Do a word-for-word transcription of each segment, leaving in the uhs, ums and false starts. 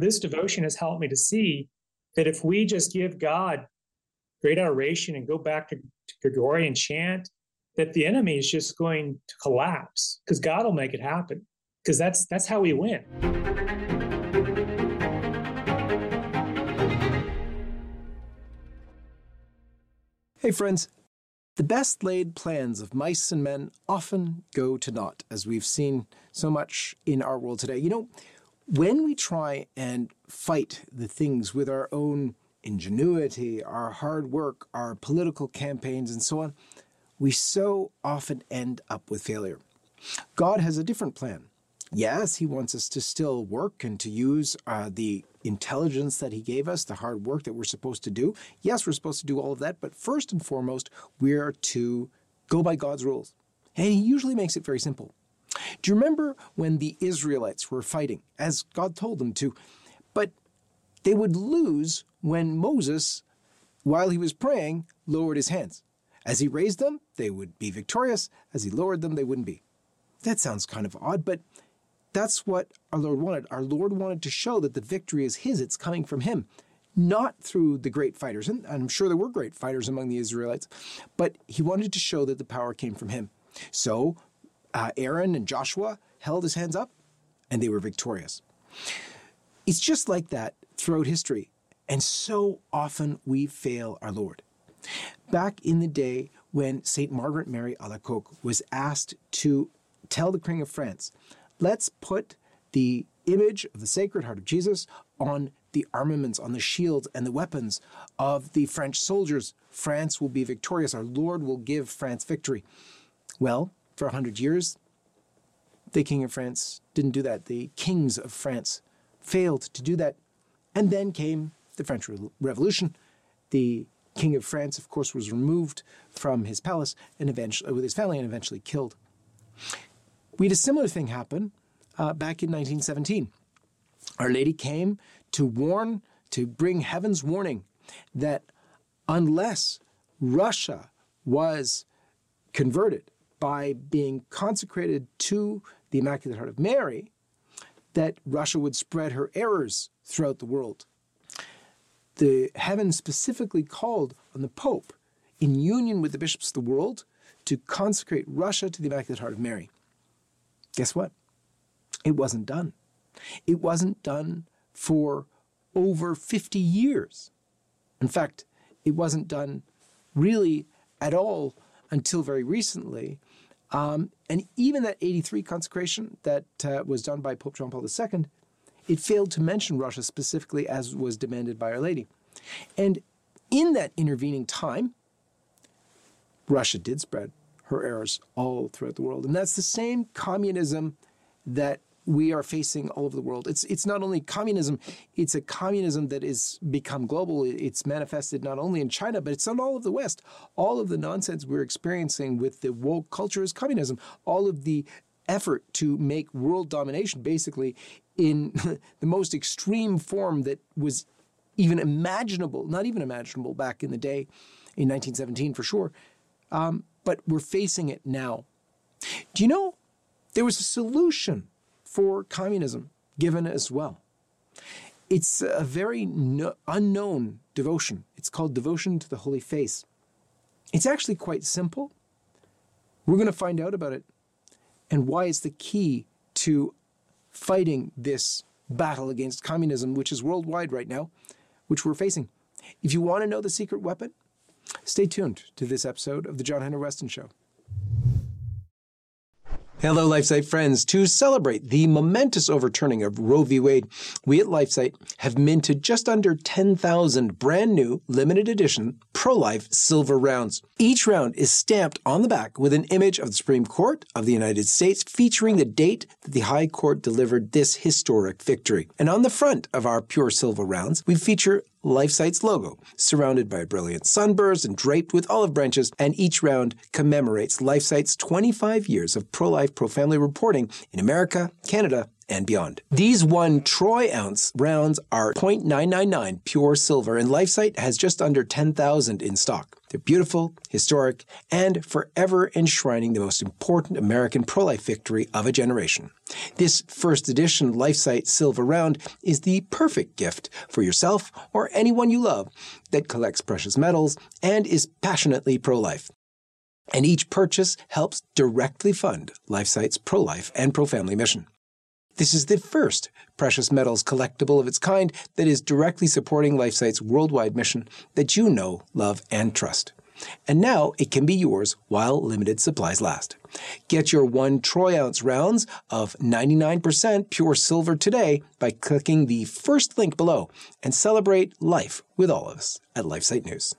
this devotion has helped me to see that if we just give God great adoration and go back to, to Gregorian chant, that the enemy is just going to collapse, because God will make it happen, because that's that's how we win. Hey, friends. The best laid plans of mice and men often go to naught, as we've seen so much in our world today. You know, when we try and fight the things with our own ingenuity, our hard work, our political campaigns, and so on, we so often end up with failure. God has a different plan. Yes, he wants us to still work and to use uh, the intelligence that he gave us, the hard work that we're supposed to do. Yes, we're supposed to do all of that, but first and foremost, we're to go by God's rules. And he usually makes it very simple. Do you remember when the Israelites were fighting, as God told them to, but they would lose when Moses, while he was praying, lowered his hands. As he raised them, they would be victorious. As he lowered them, they wouldn't be. That sounds kind of odd, but that's what our Lord wanted. Our Lord wanted to show that the victory is his. It's coming from him, not through the great fighters. And I'm sure there were great fighters among the Israelites, but he wanted to show that the power came from him. So uh, Aaron and Joshua held his hands up, and they were victorious. It's just like that throughout history. And so often we fail our Lord. Back in the day when Saint Margaret Mary Alacoque was asked to tell the King of France, let's put the image of the Sacred Heart of Jesus on the armaments, on the shields and the weapons of the French soldiers. France will be victorious. Our Lord will give France victory. Well, for a hundred years, the King of France didn't do that. The kings of France failed to do that. And then came the French Revolution. The King of France, of course, was removed from his palace and eventually, with his family, and eventually killed. We had a similar thing happen uh, back in nineteen seventeen. Our Lady came to warn, to bring heaven's warning that unless Russia was converted by being consecrated to the Immaculate Heart of Mary, that Russia would spread her errors throughout the world. The heaven specifically called on the Pope, in union with the bishops of the world, to consecrate Russia to the Immaculate Heart of Mary. Guess what? It wasn't done. It wasn't done for over fifty years. In fact, it wasn't done really at all until very recently. Um, and even that eighty-three consecration that uh, was done by Pope John Paul the Second, it failed to mention Russia specifically as was demanded by Our Lady. And in that intervening time, Russia did spread her errors all throughout the world. And that's the same communism that we are facing all over the world. It's it's not only communism, it's a communism that has become global. It's manifested not only in China, but it's in all of the West. All of the nonsense we're experiencing with the woke culture is communism. All of the effort to make world domination basically in the most extreme form that was even imaginable, not even imaginable back in the day, in nineteen seventeen for sure, um, but we're facing it now. Do you know there was a solution for communism given as well? It's a very no, unknown devotion. It's called Devotion to the Holy Face. It's actually quite simple. We're going to find out about it and why it's the key to fighting this battle against communism, which is worldwide right now, which we're facing. If you want to know the secret weapon, stay tuned to this episode of The John Henry Weston Show. Hello, LifeSite friends. To celebrate the momentous overturning of Roe v. Wade, we at LifeSite have minted just under ten thousand brand new, limited edition, pro-life silver rounds. Each round is stamped on the back with an image of the Supreme Court of the United States featuring the date that the High Court delivered this historic victory. And on the front of our pure silver rounds, we feature LifeSite's logo, surrounded by a brilliant sunburst and draped with olive branches, and each round commemorates LifeSite's twenty-five years of pro-life, pro-family reporting in America, Canada, and beyond. These one troy ounce rounds are point nine nine nine pure silver, and LifeSite has just under ten thousand in stock. They're beautiful, historic, and forever enshrining the most important American pro-life victory of a generation. This first edition of LifeSite Silver Round is the perfect gift for yourself or anyone you love that collects precious metals and is passionately pro-life. And each purchase helps directly fund LifeSite's pro-life and pro-family mission. This is the first precious metals collectible of its kind that is directly supporting LifeSite's worldwide mission that you know, love, and trust. And now it can be yours while limited supplies last. Get your one troy ounce rounds of ninety-nine percent pure silver today by clicking the first link below and celebrate life with all of us at LifeSite News.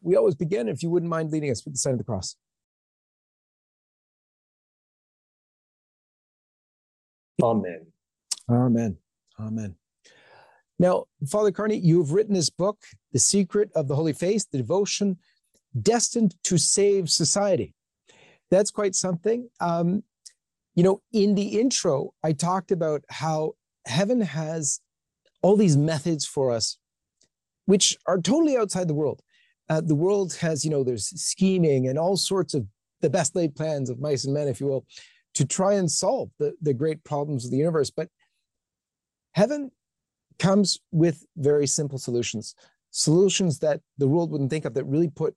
We always begin, if you wouldn't mind leading us, with the sign of the cross. Amen. Amen. Amen. Now, Father Carney, you have written this book, The Secret of the Holy Face, the devotion destined to save society. That's quite something. Um, you know, in the intro, I talked about how heaven has all these methods for us, which are totally outside the world. Uh, the world has, you know, there's scheming and all sorts of the best laid plans of mice and men, if you will, to try and solve the, the great problems of the universe. But heaven comes with very simple solutions, solutions that the world wouldn't think of, that really put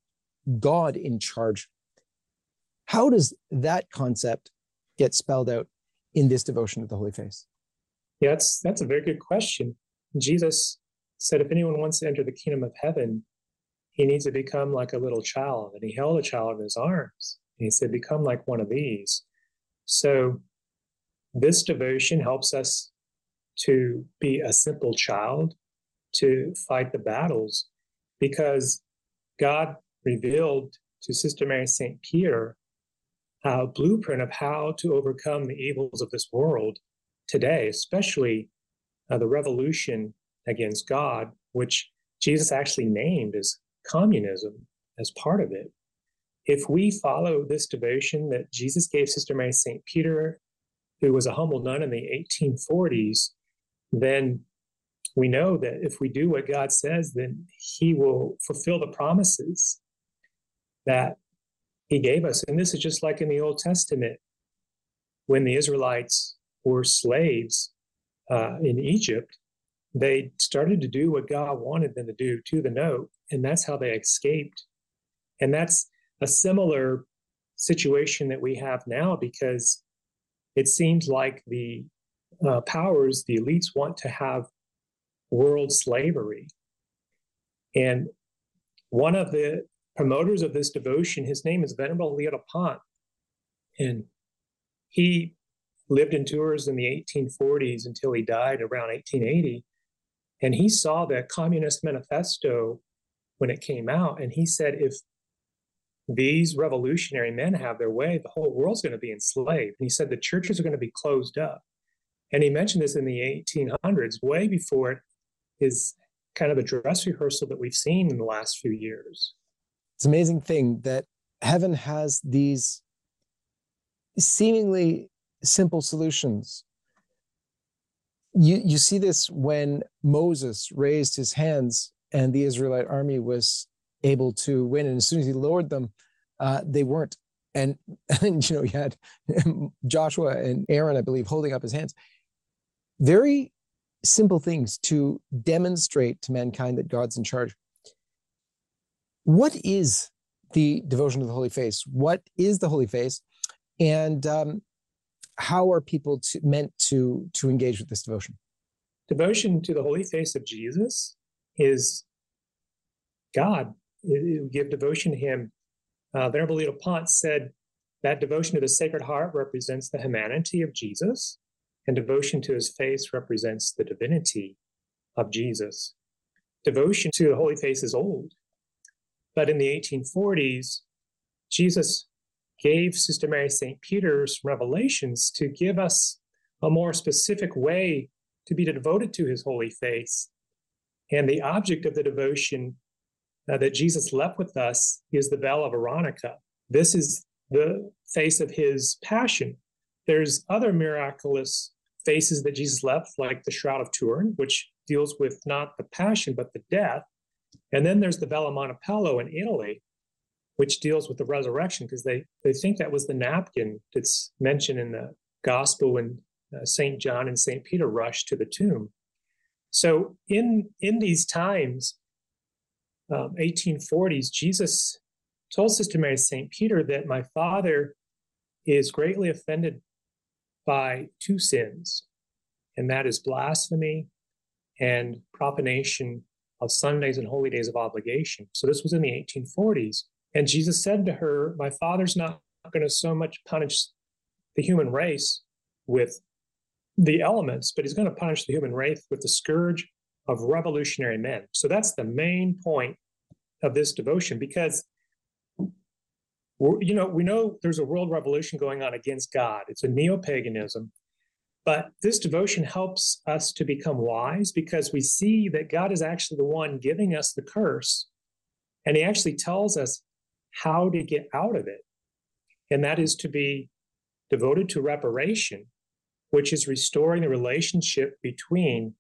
God in charge. How does that concept get spelled out in this devotion to the Holy Face? Yeah, that's, that's a very good question. Jesus said, if anyone wants to enter the kingdom of heaven, he needs to become like a little child. And he held a child in his arms. And he said, become like one of these. So this devotion helps us to be a simple child, to fight the battles, because God revealed to Sister Mary Saint Peter a blueprint of how to overcome the evils of this world today, especially uh, the revolution against God, which Jesus actually named as communism as part of it. If we follow this devotion that Jesus gave Sister Mary Saint Peter, who was a humble nun in the eighteen forties, then we know that if we do what God says, then he will fulfill the promises that he gave us. And this is just like in the Old Testament, when the Israelites were slaves uh, in Egypt, they started to do what God wanted them to do to the note, and that's how they escaped. And that's a similar situation that we have now, because it seems like the uh, powers, the elites, want to have world slavery. And one of the promoters of this devotion, his name is Venerable Léo Dupont, and he lived in Tours in the eighteen forties until he died around eighteen eighty. And he saw the Communist Manifesto when it came out, and he said, if these revolutionary men have their way, the whole world's going to be enslaved. And he said the churches are going to be closed up. And he mentioned this in the eighteen hundreds, way before it is kind of a dress rehearsal that we've seen in the last few years. It's an amazing thing that heaven has these seemingly simple solutions. You, you see this when Moses raised his hands and the Israelite army was able to win, and as soon as he lowered them, uh, they weren't. And, and you know, you had Joshua and Aaron, I believe, holding up his hands. Very simple things to demonstrate to mankind that God's in charge. What is the devotion to the Holy Face? What is the Holy Face, and um, how are people to, meant to to engage with this devotion? Devotion to the Holy Face of Jesus is God. It give devotion to him. Uh, Venerable Léo Dupont said that devotion to the Sacred Heart represents the humanity of Jesus, and devotion to his face represents the divinity of Jesus. Devotion to the Holy Face is old, but in the eighteen forties, Jesus gave Sister Mary Saint Peter's revelations to give us a more specific way to be devoted to his Holy Face. And the object of the devotion Uh, that Jesus left with us is the veil of Veronica. This is the face of his passion. There's other miraculous faces that Jesus left, like the Shroud of Turin, which deals with not the passion, but the death. And then there's the Vela Montepello in Italy, which deals with the resurrection, because they, they think that was the napkin that's mentioned in the gospel when uh, Saint John and Saint Peter rushed to the tomb. So in, in these times, um, eighteen forties, Jesus told Sister Mary Saint Peter that my Father is greatly offended by two sins, and that is blasphemy and profanation of Sundays and holy days of obligation. So this was in the eighteen forties. And Jesus said to her, my Father's not going to so much punish the human race with the elements, but he's going to punish the human race with the scourge of revolutionary men. So that's the main point of this devotion, because, you know, we know there's a world revolution going on against God. It's a neo-paganism. But this devotion helps us to become wise, because we see that God is actually the one giving us the curse, and he actually tells us how to get out of it. And that is to be devoted to reparation, which is restoring the relationship between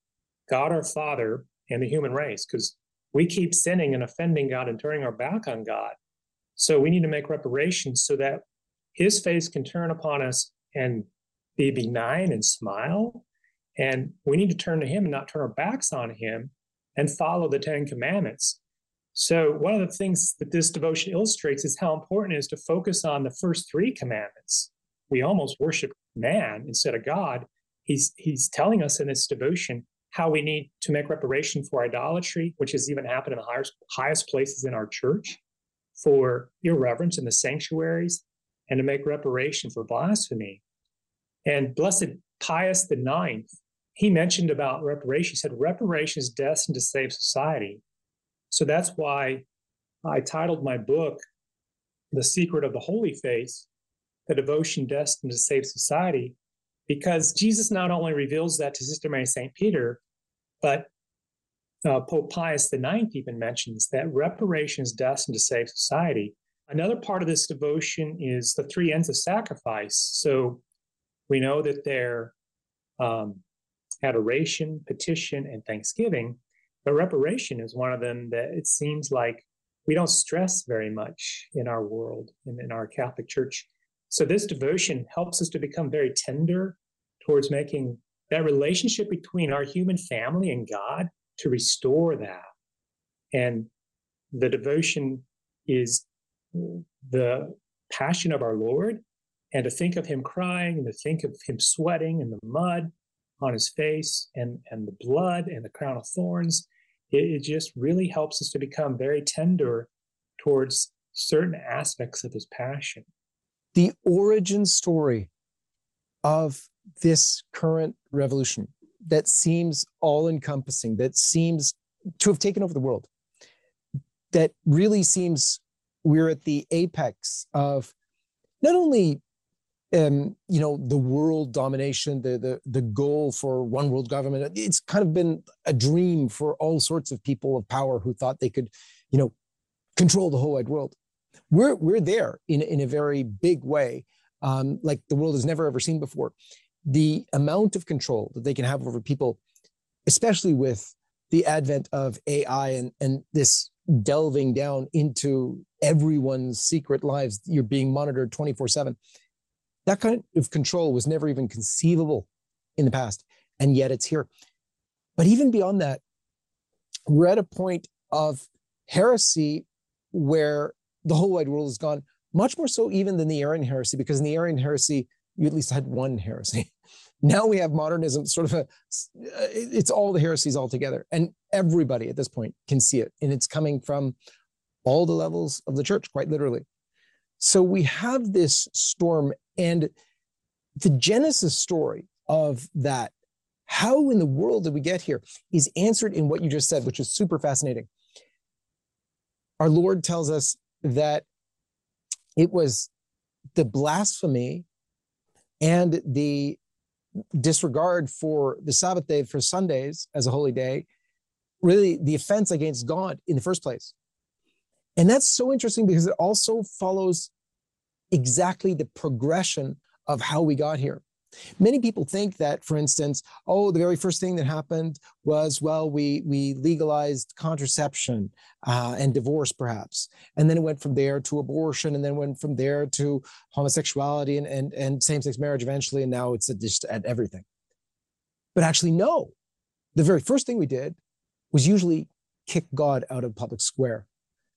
God our Father and the human race, because we keep sinning and offending God and turning our back on God. So we need to make reparations so that his face can turn upon us and be benign and smile. And we need to turn to him and not turn our backs on him and follow the Ten Commandments. So one of the things that this devotion illustrates is how important it is to focus on the first three commandments. We almost worship man instead of God. He's, he's telling us in this devotion how we need to make reparation for idolatry, which has even happened in the highest, highest places in our church, for irreverence in the sanctuaries, and to make reparation for blasphemy. And Blessed Pius the ninth, he mentioned about reparation. He said, reparation is destined to save society. So that's why I titled my book, The Secret of the Holy Face, the devotion destined to save society, because Jesus not only reveals that to Sister Mary Saint Peter, but uh, Pope Pius the ninth even mentions that reparation is destined to save society. Another part of this devotion is the three ends of sacrifice. So we know that they're um, adoration, petition, and thanksgiving, but reparation is one of them that it seems like we don't stress very much in our world and in our Catholic Church. So this devotion helps us to become very tender towards making that relationship between our human family and God, to restore that. And the devotion is the passion of our Lord, and to think of him crying, and to think of him sweating and the mud on his face, and, and the blood and the crown of thorns. It, it just really helps us to become very tender towards certain aspects of his passion. The origin story of this current revolution that seems all-encompassing, that seems to have taken over the world, that really seems we're at the apex of not only um, you know, the world domination, the, the, the goal for one world government. It's kind of been a dream for all sorts of people of power who thought they could, you know, control the whole wide world. We're we're there in, in a very big way, um, like the world has never, ever seen before. The amount of control that they can have over people, especially with the advent of A I and, and this delving down into everyone's secret lives, you're being monitored twenty-four seven. That kind of control was never even conceivable in the past, and yet it's here. But even beyond that, we're at a point of heresy where the whole wide world is gone, much more so even than the Arian heresy, because in the Arian heresy, you at least had one heresy. Now we have modernism, sort of a, it's all the heresies all together. And everybody at this point can see it. And it's coming from all the levels of the church, quite literally. So we have this storm, and the genesis story of that, how in the world did we get here, is answered in what you just said, which is super fascinating. Our Lord tells us that it was the blasphemy and the disregard for the Sabbath day, for Sundays as a holy day, really the offense against God in the first place. And that's so interesting, because it also follows exactly the progression of how we got here. Many people think that, for instance, oh, the very first thing that happened was, well, we, we legalized contraception uh, and divorce, perhaps. And then it went from there to abortion, and then went from there to homosexuality and, and, and same-sex marriage eventually, and now it's just at everything. But actually, no. The very first thing we did was usually kick God out of public square.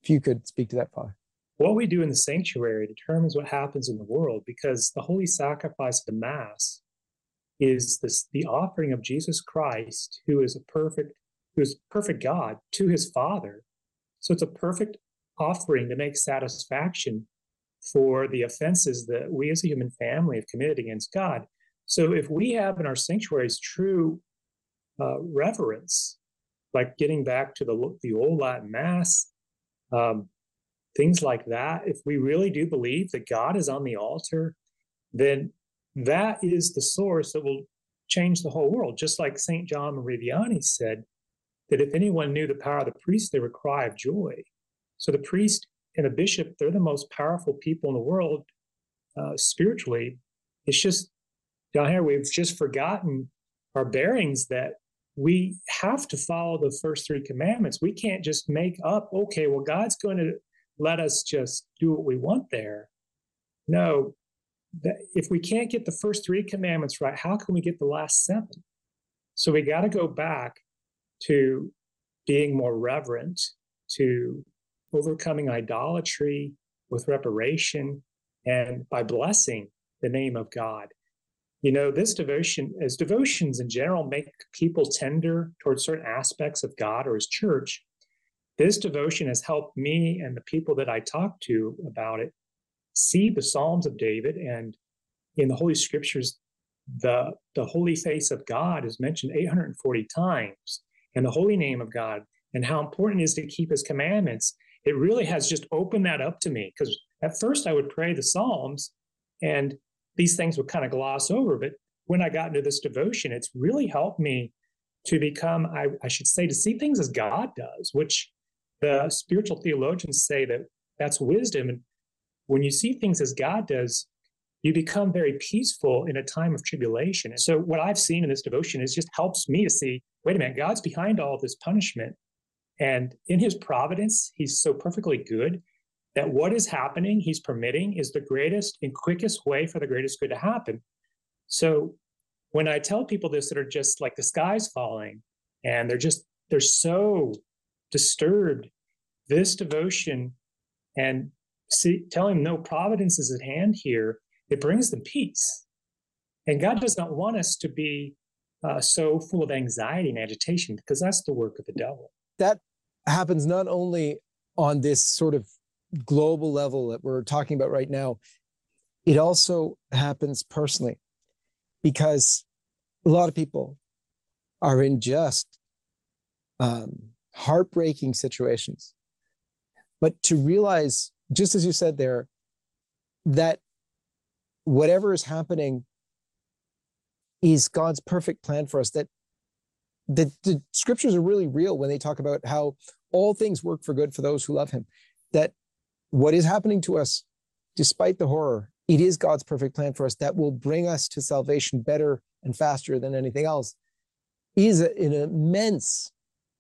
If you could speak to that, Father. What we do in the sanctuary determines what happens in the world, because the holy sacrifice of the Mass is this, the offering of Jesus Christ, who is a perfect, who is perfect God, to his Father. So it's a perfect offering to make satisfaction for the offenses that we as a human family have committed against God. So if we have in our sanctuaries true uh, reverence, like getting back to the, the old Latin Mass, um, things like that, if we really do believe that God is on the altar, then that is the source that will change the whole world. Just like Saint John Meridiani said, that if anyone knew the power of the priest, they would cry of joy. So the priest and the bishop, they're the most powerful people in the world uh, spiritually. It's just down here, we've just forgotten our bearings that we have to follow the first three commandments. We can't just make up, okay, well, God's going to let us just do what we want there. No, that if we can't get the first three commandments right, how can we get the last seven? So we got to go back to being more reverent, to overcoming idolatry with reparation and by blessing the name of God. You know, this devotion, as devotions in general, make people tender towards certain aspects of God or his church. This devotion has helped me and the people that I talk to about it see the Psalms of David, and in the Holy Scriptures, the, the Holy Face of God is mentioned eight hundred forty times, and the Holy Name of God, and how important it is to keep his commandments. It really has just opened that up to me, because at first I would pray the Psalms, and these things would kind of gloss over, but when I got into this devotion, it's really helped me to become, I, I should say, to see things as God does, which the spiritual theologians say that that's wisdom. And when you see things as God does, you become very peaceful in a time of tribulation. And so what I've seen in this devotion is just helps me to see, wait a minute, God's behind all this punishment. And in his providence, he's so perfectly good that what is happening, he's permitting, is the greatest and quickest way for the greatest good to happen. So when I tell people this, that are just like the sky's falling, and they're just, they're so disturbed, this devotion, and see, telling them no, providence is at hand here, it brings them peace. And God does not want us to be uh, so full of anxiety and agitation, because that's the work of the devil. That happens not only on this sort of global level that we're talking about right now, it also happens personally, because a lot of people are in just um, heartbreaking situations. But to realize, just as you said there, that whatever is happening is God's perfect plan for us, that the, the scriptures are really real when they talk about how all things work for good for those who love him, that what is happening to us, despite the horror, it is God's perfect plan for us that will bring us to salvation better and faster than anything else, is an immense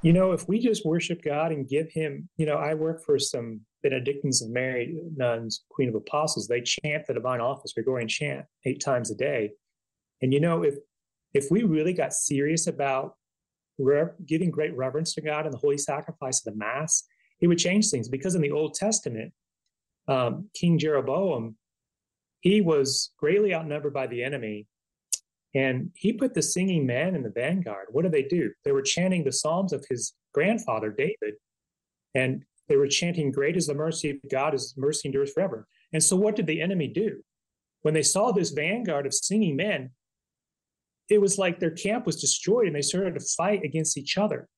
You know, if we just worship God and give him, you know, I work for some Benedictines of Mary, nuns, Queen of Apostles. They chant the divine office, Gregorian chant, eight times a day. And, you know, if if we really got serious about re- giving great reverence to God and the holy sacrifice of the Mass, it would change things. Because in the Old Testament, um, King Jeroboam, he was greatly outnumbered by the enemy. And he put the singing man in the vanguard. What did they do? They were chanting the Psalms of his grandfather, David. And they were chanting, great is the mercy of God, his mercy endures forever. And so what did the enemy do? When they saw this vanguard of singing men, it was like their camp was destroyed and they started to fight against each other.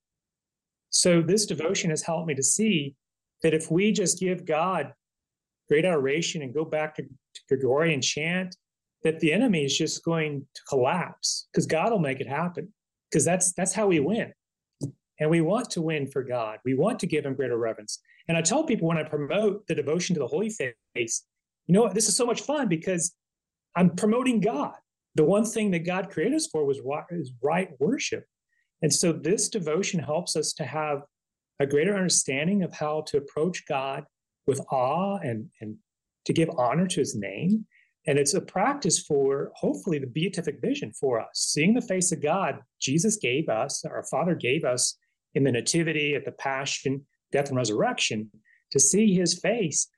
So this devotion has helped me to see that if we just give God great adoration and go back to, to Gregorian chant, that the enemy is just going to collapse, because God will make it happen, because that's that's how we win. And we want to win for God. We want to give him greater reverence. And I tell people when I promote the devotion to the Holy Face, you know what, this is so much fun because I'm promoting God. The one thing that God created us for was is right worship. And so this devotion helps us to have a greater understanding of how to approach God with awe and, and to give honor to his name. And it's a practice for, hopefully, the beatific vision for us, seeing the face of God Jesus gave us, our Father gave us in the Nativity, at the Passion, Death, and Resurrection. To see his face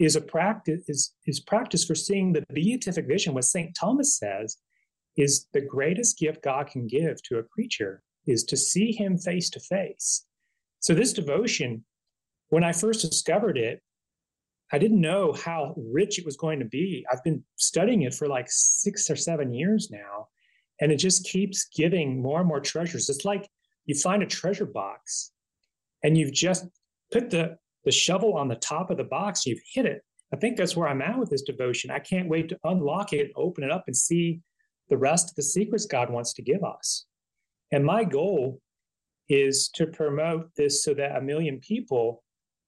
is a practice, is, is practice for seeing the beatific vision. What Saint Thomas says is the greatest gift God can give to a creature is to see him face to face. So this devotion, when I first discovered it, I didn't know how rich it was going to be. I've been studying it for like six or seven years now, and it just keeps giving more and more treasures. It's like you find a treasure box, and you've just put the, the shovel on the top of the box, you've hit it. I think that's where I'm at with this devotion. I can't wait to unlock it, open it up, and see the rest of the secrets God wants to give us. And my goal is to promote this so that a million people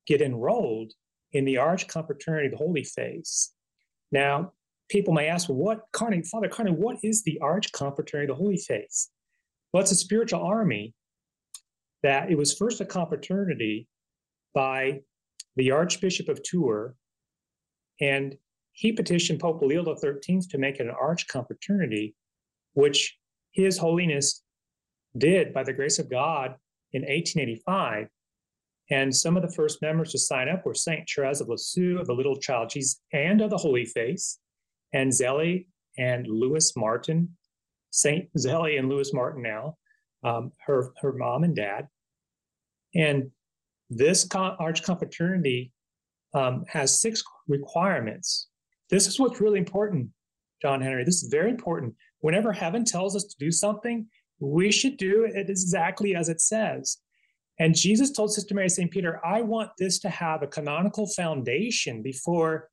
get enrolled in the Arch Confraternity of the Holy Face. Now, people may ask, well, what, Carney, Father Carney, what is the Arch Confraternity of the Holy Face? Well, it's a spiritual army that it was first a confraternity by the Archbishop of Tours, and he petitioned Pope Leo the thirteenth to make it an Arch Confraternity, which His Holiness did by the grace of God in eighteen eighty-five. And some of the first members to sign up were Saint Therese of Lisieux, of the Little Child Jesus, and of the Holy Face, and Zellie and Louis Martin, Saint Zellie and Louis Martin now, um, her her mom and dad. And this con- Arch Confraternity um, has six requirements. This is what's really important, John Henry. This is very important. Whenever heaven tells us to do something, we should do it exactly as it says. And Jesus told Sister Mary Saint Peter, I want this to have a canonical foundation before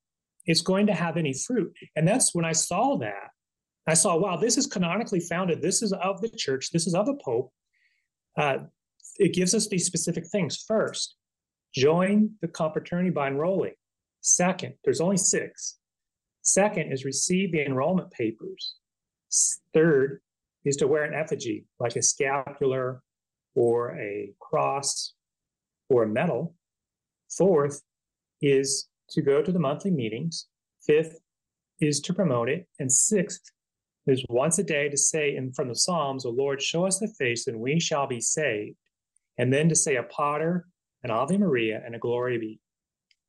it's going to have any fruit. And that's when I saw that. I saw, wow, this is canonically founded. This is of the church. This is of the Pope. Uh, it gives us these specific things. First, join the confraternity by enrolling. Second, there's only six. Second is receive the enrollment papers. Third is to wear an effigy, like a scapular or a cross, or a medal. Fourth is to go to the monthly meetings. Fifth is to promote it. And sixth is once a day to say in, from the Psalms, O Lord, show us the face, and we shall be saved. And then to say a Pater, an Ave Maria, and a Glory Be.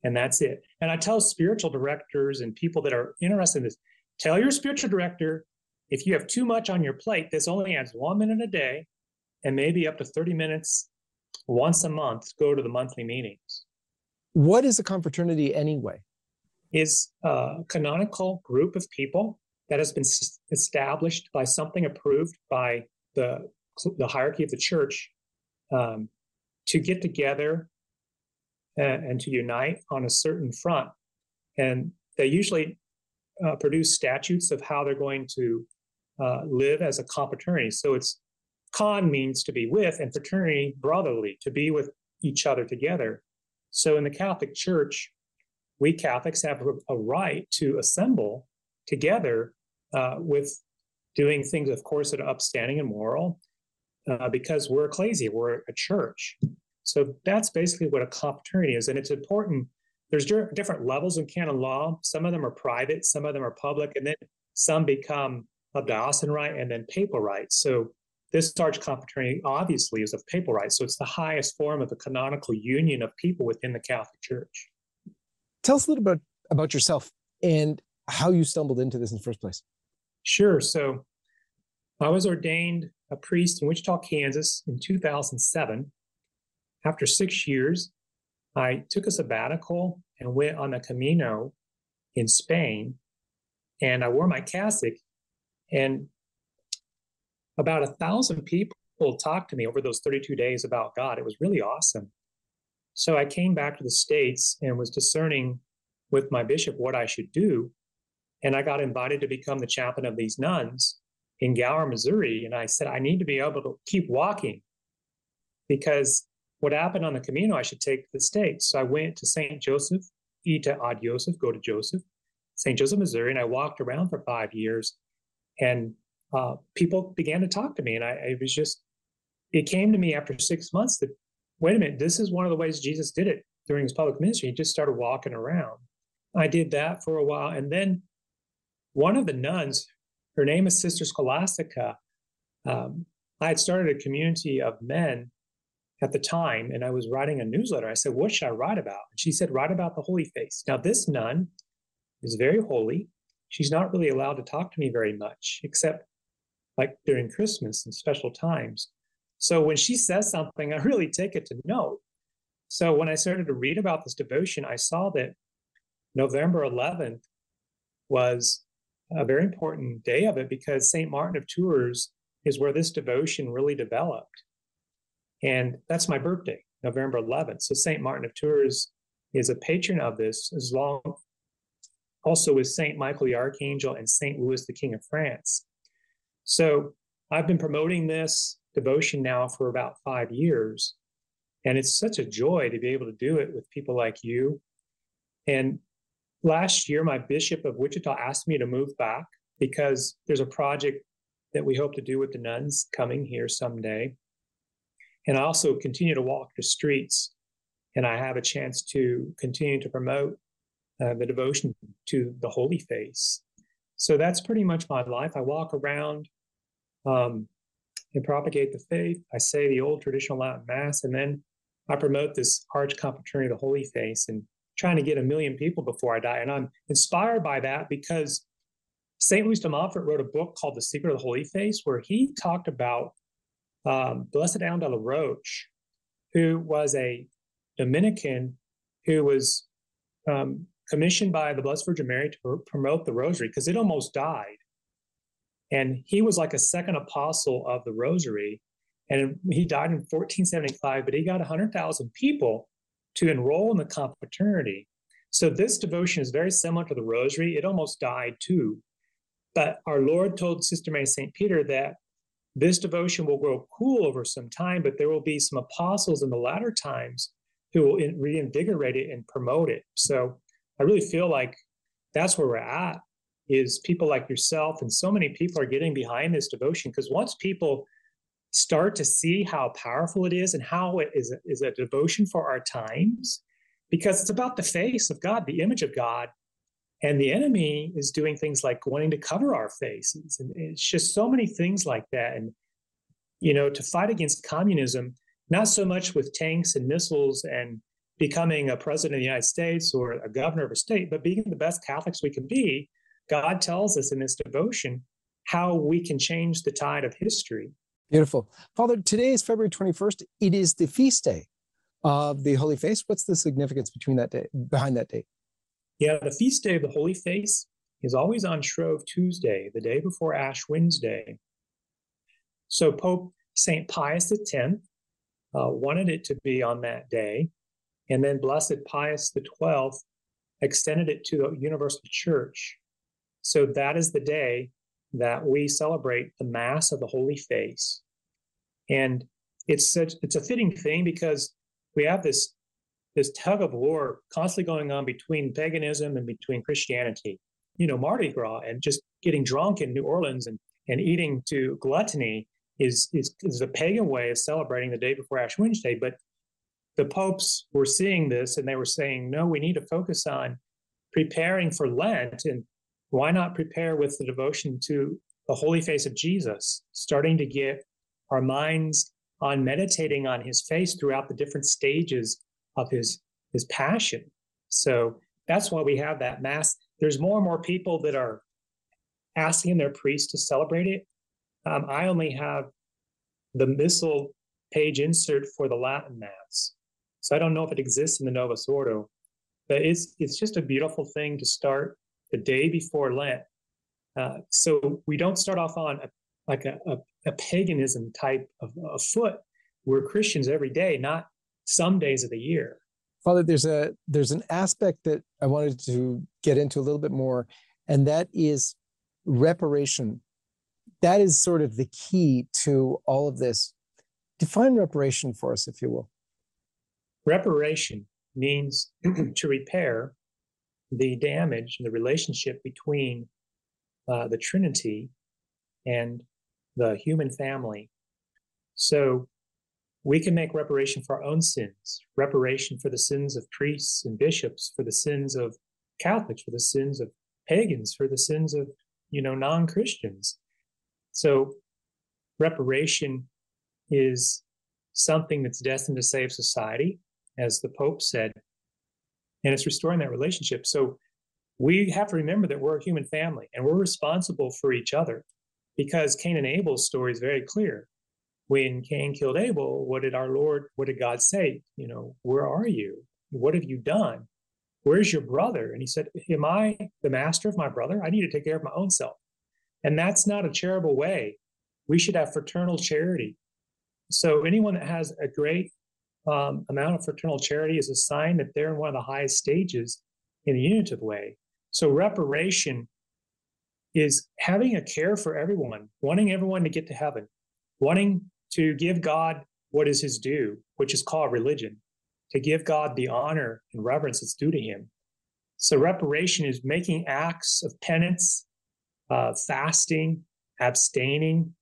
And that's it. And I tell spiritual directors and people that are interested in this, tell your spiritual director, if you have too much on your plate, this only adds one minute a day, and maybe up to thirty minutes once a month, go to the monthly meetings. What is a confraternity anyway? It's a canonical group of people that has been established by something approved by the, the hierarchy of the church um, to get together and, and to unite on a certain front. And they usually uh, produce statutes of how they're going to uh, live as a confraternity. So it's Con means to be with, and fraternity, brotherly, to be with each other together. So in the Catholic Church, we Catholics have a right to assemble together uh, with doing things, of course, that are upstanding and moral, uh, because we're ecclesia, we're a church. So that's basically what a confraternity is. And it's important. There's different levels in canon law. Some of them are private, some of them are public, and then some become of diocesan right and then papal right. So this Arch Confraternity obviously is of papal right, so it's the highest form of a canonical union of people within the Catholic Church. Tell us a little bit about yourself and how you stumbled into this in the first place. Sure. So I was ordained a priest in Wichita, Kansas in two thousand seven. After six years, I took a sabbatical and went on the Camino in Spain, and I wore my cassock, and about a thousand people talked to me over those thirty-two days about God. It was really awesome. So I came back to the States and was discerning with my bishop what I should do. And I got invited to become the chaplain of these nuns in Gower, Missouri. And I said, I need to be able to keep walking because what happened on the Camino, I should take to the States. So I went to Saint Joseph, Ita ad Joseph, go to Joseph, Saint Joseph, Missouri. And I walked around for five years and uh, people began to talk to me. And I, it was just, it came to me after six months that, wait a minute, this is one of the ways Jesus did it during his public ministry. He just started walking around. I did that for a while. And then one of the nuns, her name is Sister Scholastica. Um, I had started a community of men at the time, and I was writing a newsletter. I said, what should I write about? And she said, write about the Holy Face. Now, this nun is very holy. She's not really allowed to talk to me very much, except like during Christmas and special times. So when she says something, I really take it to note. So when I started to read about this devotion, I saw that November eleventh was a very important day of it because Saint Martin of Tours is where this devotion really developed. And that's my birthday, November eleventh. So Saint Martin of Tours is a patron of this, as long also with Saint Michael the Archangel and Saint Louis, the King of France. So I've been promoting this devotion now for about five years. And it's such a joy to be able to do it with people like you. And last year, my bishop of Wichita asked me to move back because there's a project that we hope to do with the nuns coming here someday. And I also continue to walk the streets, and I have a chance to continue to promote uh, the devotion to the Holy Face. So that's pretty much my life. I walk around um, and propagate the faith. I say the old traditional Latin Mass, and then I promote this Arch Confraternity of the Holy Face and trying to get a million people before I die. And I'm inspired by that because Saint Louis de Montfort wrote a book called The Secret of the Holy Face, where he talked about um, Blessed Alan de la Roche, who was a Dominican who was um, commissioned by the Blessed Virgin Mary to pr- promote the rosary because it almost died. And he was like a second apostle of the rosary. And he died in fourteen seventy-five, but he got one hundred thousand people to enroll in the confraternity. So this devotion is very similar to the rosary. It almost died too. But our Lord told Sister Mary Saint Peter that this devotion will grow cool over some time, but there will be some apostles in the latter times who will in- reinvigorate it and promote it. So I really feel like that's where we're at, is people like yourself and so many people are getting behind this devotion, because once people start to see how powerful it is and how it is, is a devotion for our times, because it's about the face of God, the image of God. And the enemy is doing things like wanting to cover our faces. And it's just so many things like that. And, you know, to fight against communism, not so much with tanks and missiles and becoming a president of the United States or a governor of a state, but being the best Catholics we can be. God tells us in this devotion how we can change the tide of history. Beautiful. Father, today is February twenty-first. It is the feast day of the Holy Face. What's the significance between that day, behind that date? Yeah, the feast day of the Holy Face is always on Shrove Tuesday, the day before Ash Wednesday. So Pope Saint Pius the tenth uh, wanted it to be on that day, and then Blessed Pius the twelfth extended it to the Universal Church. So that is the day that we celebrate the Mass of the Holy Face. And it's such it's a fitting thing because we have this, this tug of war constantly going on between paganism and between Christianity. You know, Mardi Gras and just getting drunk in New Orleans and, and eating to gluttony is, is, is a pagan way of celebrating the day before Ash Wednesday. But the popes were seeing this and they were saying, no, we need to focus on preparing for Lent. And why not prepare with the devotion to the Holy Face of Jesus, starting to get our minds on meditating on his face throughout the different stages of his, his passion. So that's why we have that Mass. There's more and more people that are asking their priests to celebrate it. Um, I only have the missal page insert for the Latin Mass, so I don't know if it exists in the Novus Ordo, but it's it's just a beautiful thing to start the day before Lent. Uh, so we don't start off on a, like a, a, a paganism type of afoot. We're Christians every day, not some days of the year. Father, there's a there's an aspect that I wanted to get into a little bit more, and that is reparation. That is sort of the key to all of this. Define reparation for us, if you will. Reparation means to repair the damage and the relationship between uh, the Trinity and the human family. So we can make reparation for our own sins, reparation for the sins of priests and bishops, for the sins of Catholics, for the sins of pagans, for the sins of, you know, non-Christians. So reparation is something that's destined to save society, as the Pope said, and it's restoring that relationship. So we have to remember that we're a human family and we're responsible for each other, because Cain and Abel's story is very clear. When Cain killed Abel, what did our Lord, what did God say? You know, where are you? What have you done? Where's your brother? And he said, am I the master of my brother? I need to take care of my own self. And that's not a charitable way. We should have fraternal charity. So anyone that has a great um, amount of fraternal charity is a sign that they're in one of the highest stages in the unitive way. So reparation is having a care for everyone, wanting everyone to get to heaven, wanting to give God what is his due, which is called religion, to give God the honor and reverence that's due to him. So reparation is making acts of penance, uh, fasting, abstaining,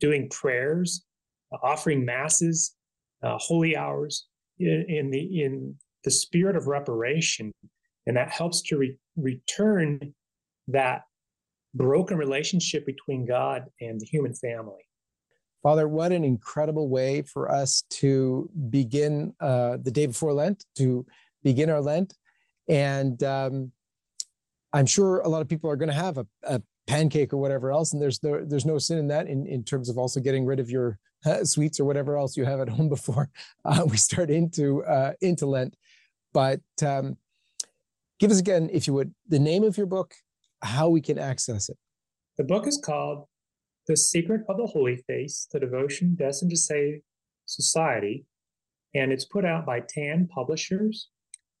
doing prayers, uh, offering masses, uh, holy hours in, in the in the spirit of reparation. And that helps to re- return that broken relationship between God and the human family. Father, what an incredible way for us to begin uh, the day before Lent, to begin our Lent. And um, I'm sure a lot of people are going to have a, a pancake or whatever else, and there's no, there's no sin in that in, in terms of also getting rid of your uh, sweets or whatever else you have at home before uh, we start into, uh, into Lent. But um, give us again, if you would, the name of your book, how we can access it. The book is called The Secret of the Holy Face, the Devotion Destined to Save Society, and it's put out by Tan Publishers.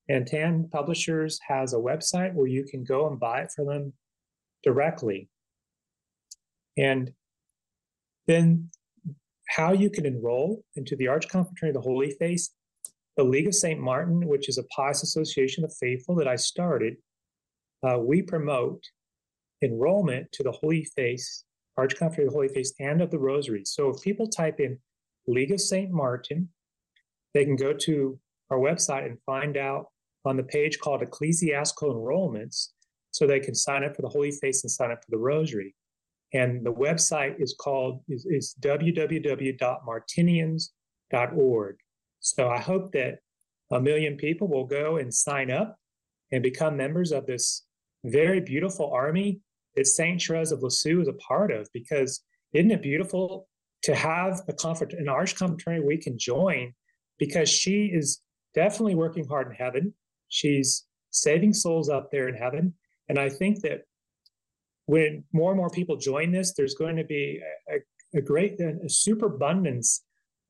And Tan Publishers has a website where you can go and buy it from them directly. And then how you can enroll into the Arch Confraternity of the Holy Face, the League of Saint Martin, which is a pious association of faithful that I started. Uh, we promote enrollment to the Holy Face, Arch Confraternity of the Holy Face, and of the Rosary. So if people type in League of Saint Martin, they can go to our website and find out on the page called Ecclesiastical Enrollments, so they can sign up for the Holy Face and sign up for the Rosary. And the website is called, is, is w w w dot martinians dot org. So I hope that a million people will go and sign up and become members of this very beautiful army that Saint Therese of Lisieux is a part of, because isn't it beautiful to have a confrat- an Arch Confraternity we can join, because she is definitely working hard in heaven. She's saving souls up there in heaven. And I think that when more and more people join this, there's going to be a, a great, a superabundance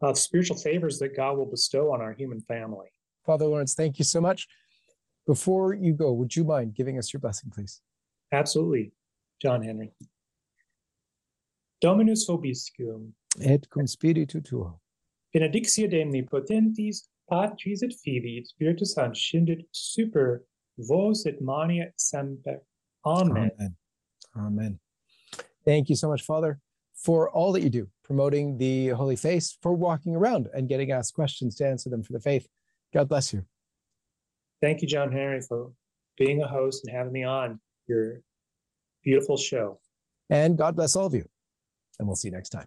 of spiritual favors that God will bestow on our human family. Father Lawrence, thank you so much. Before you go, would you mind giving us your blessing, please? Absolutely. John Henry. Dominus vobiscum. Et cum spiritu tuo. Benedictio Domini potentis, patris et filii, et spiritus sancti, super vos et mania semper. Amen. Amen. Amen. Thank you so much, Father, for all that you do, promoting the Holy Face, for walking around and getting asked questions to answer them for the faith. God bless you. Thank you, John Henry, for being a host and having me on your beautiful show. And God bless all of you. And we'll see you next time.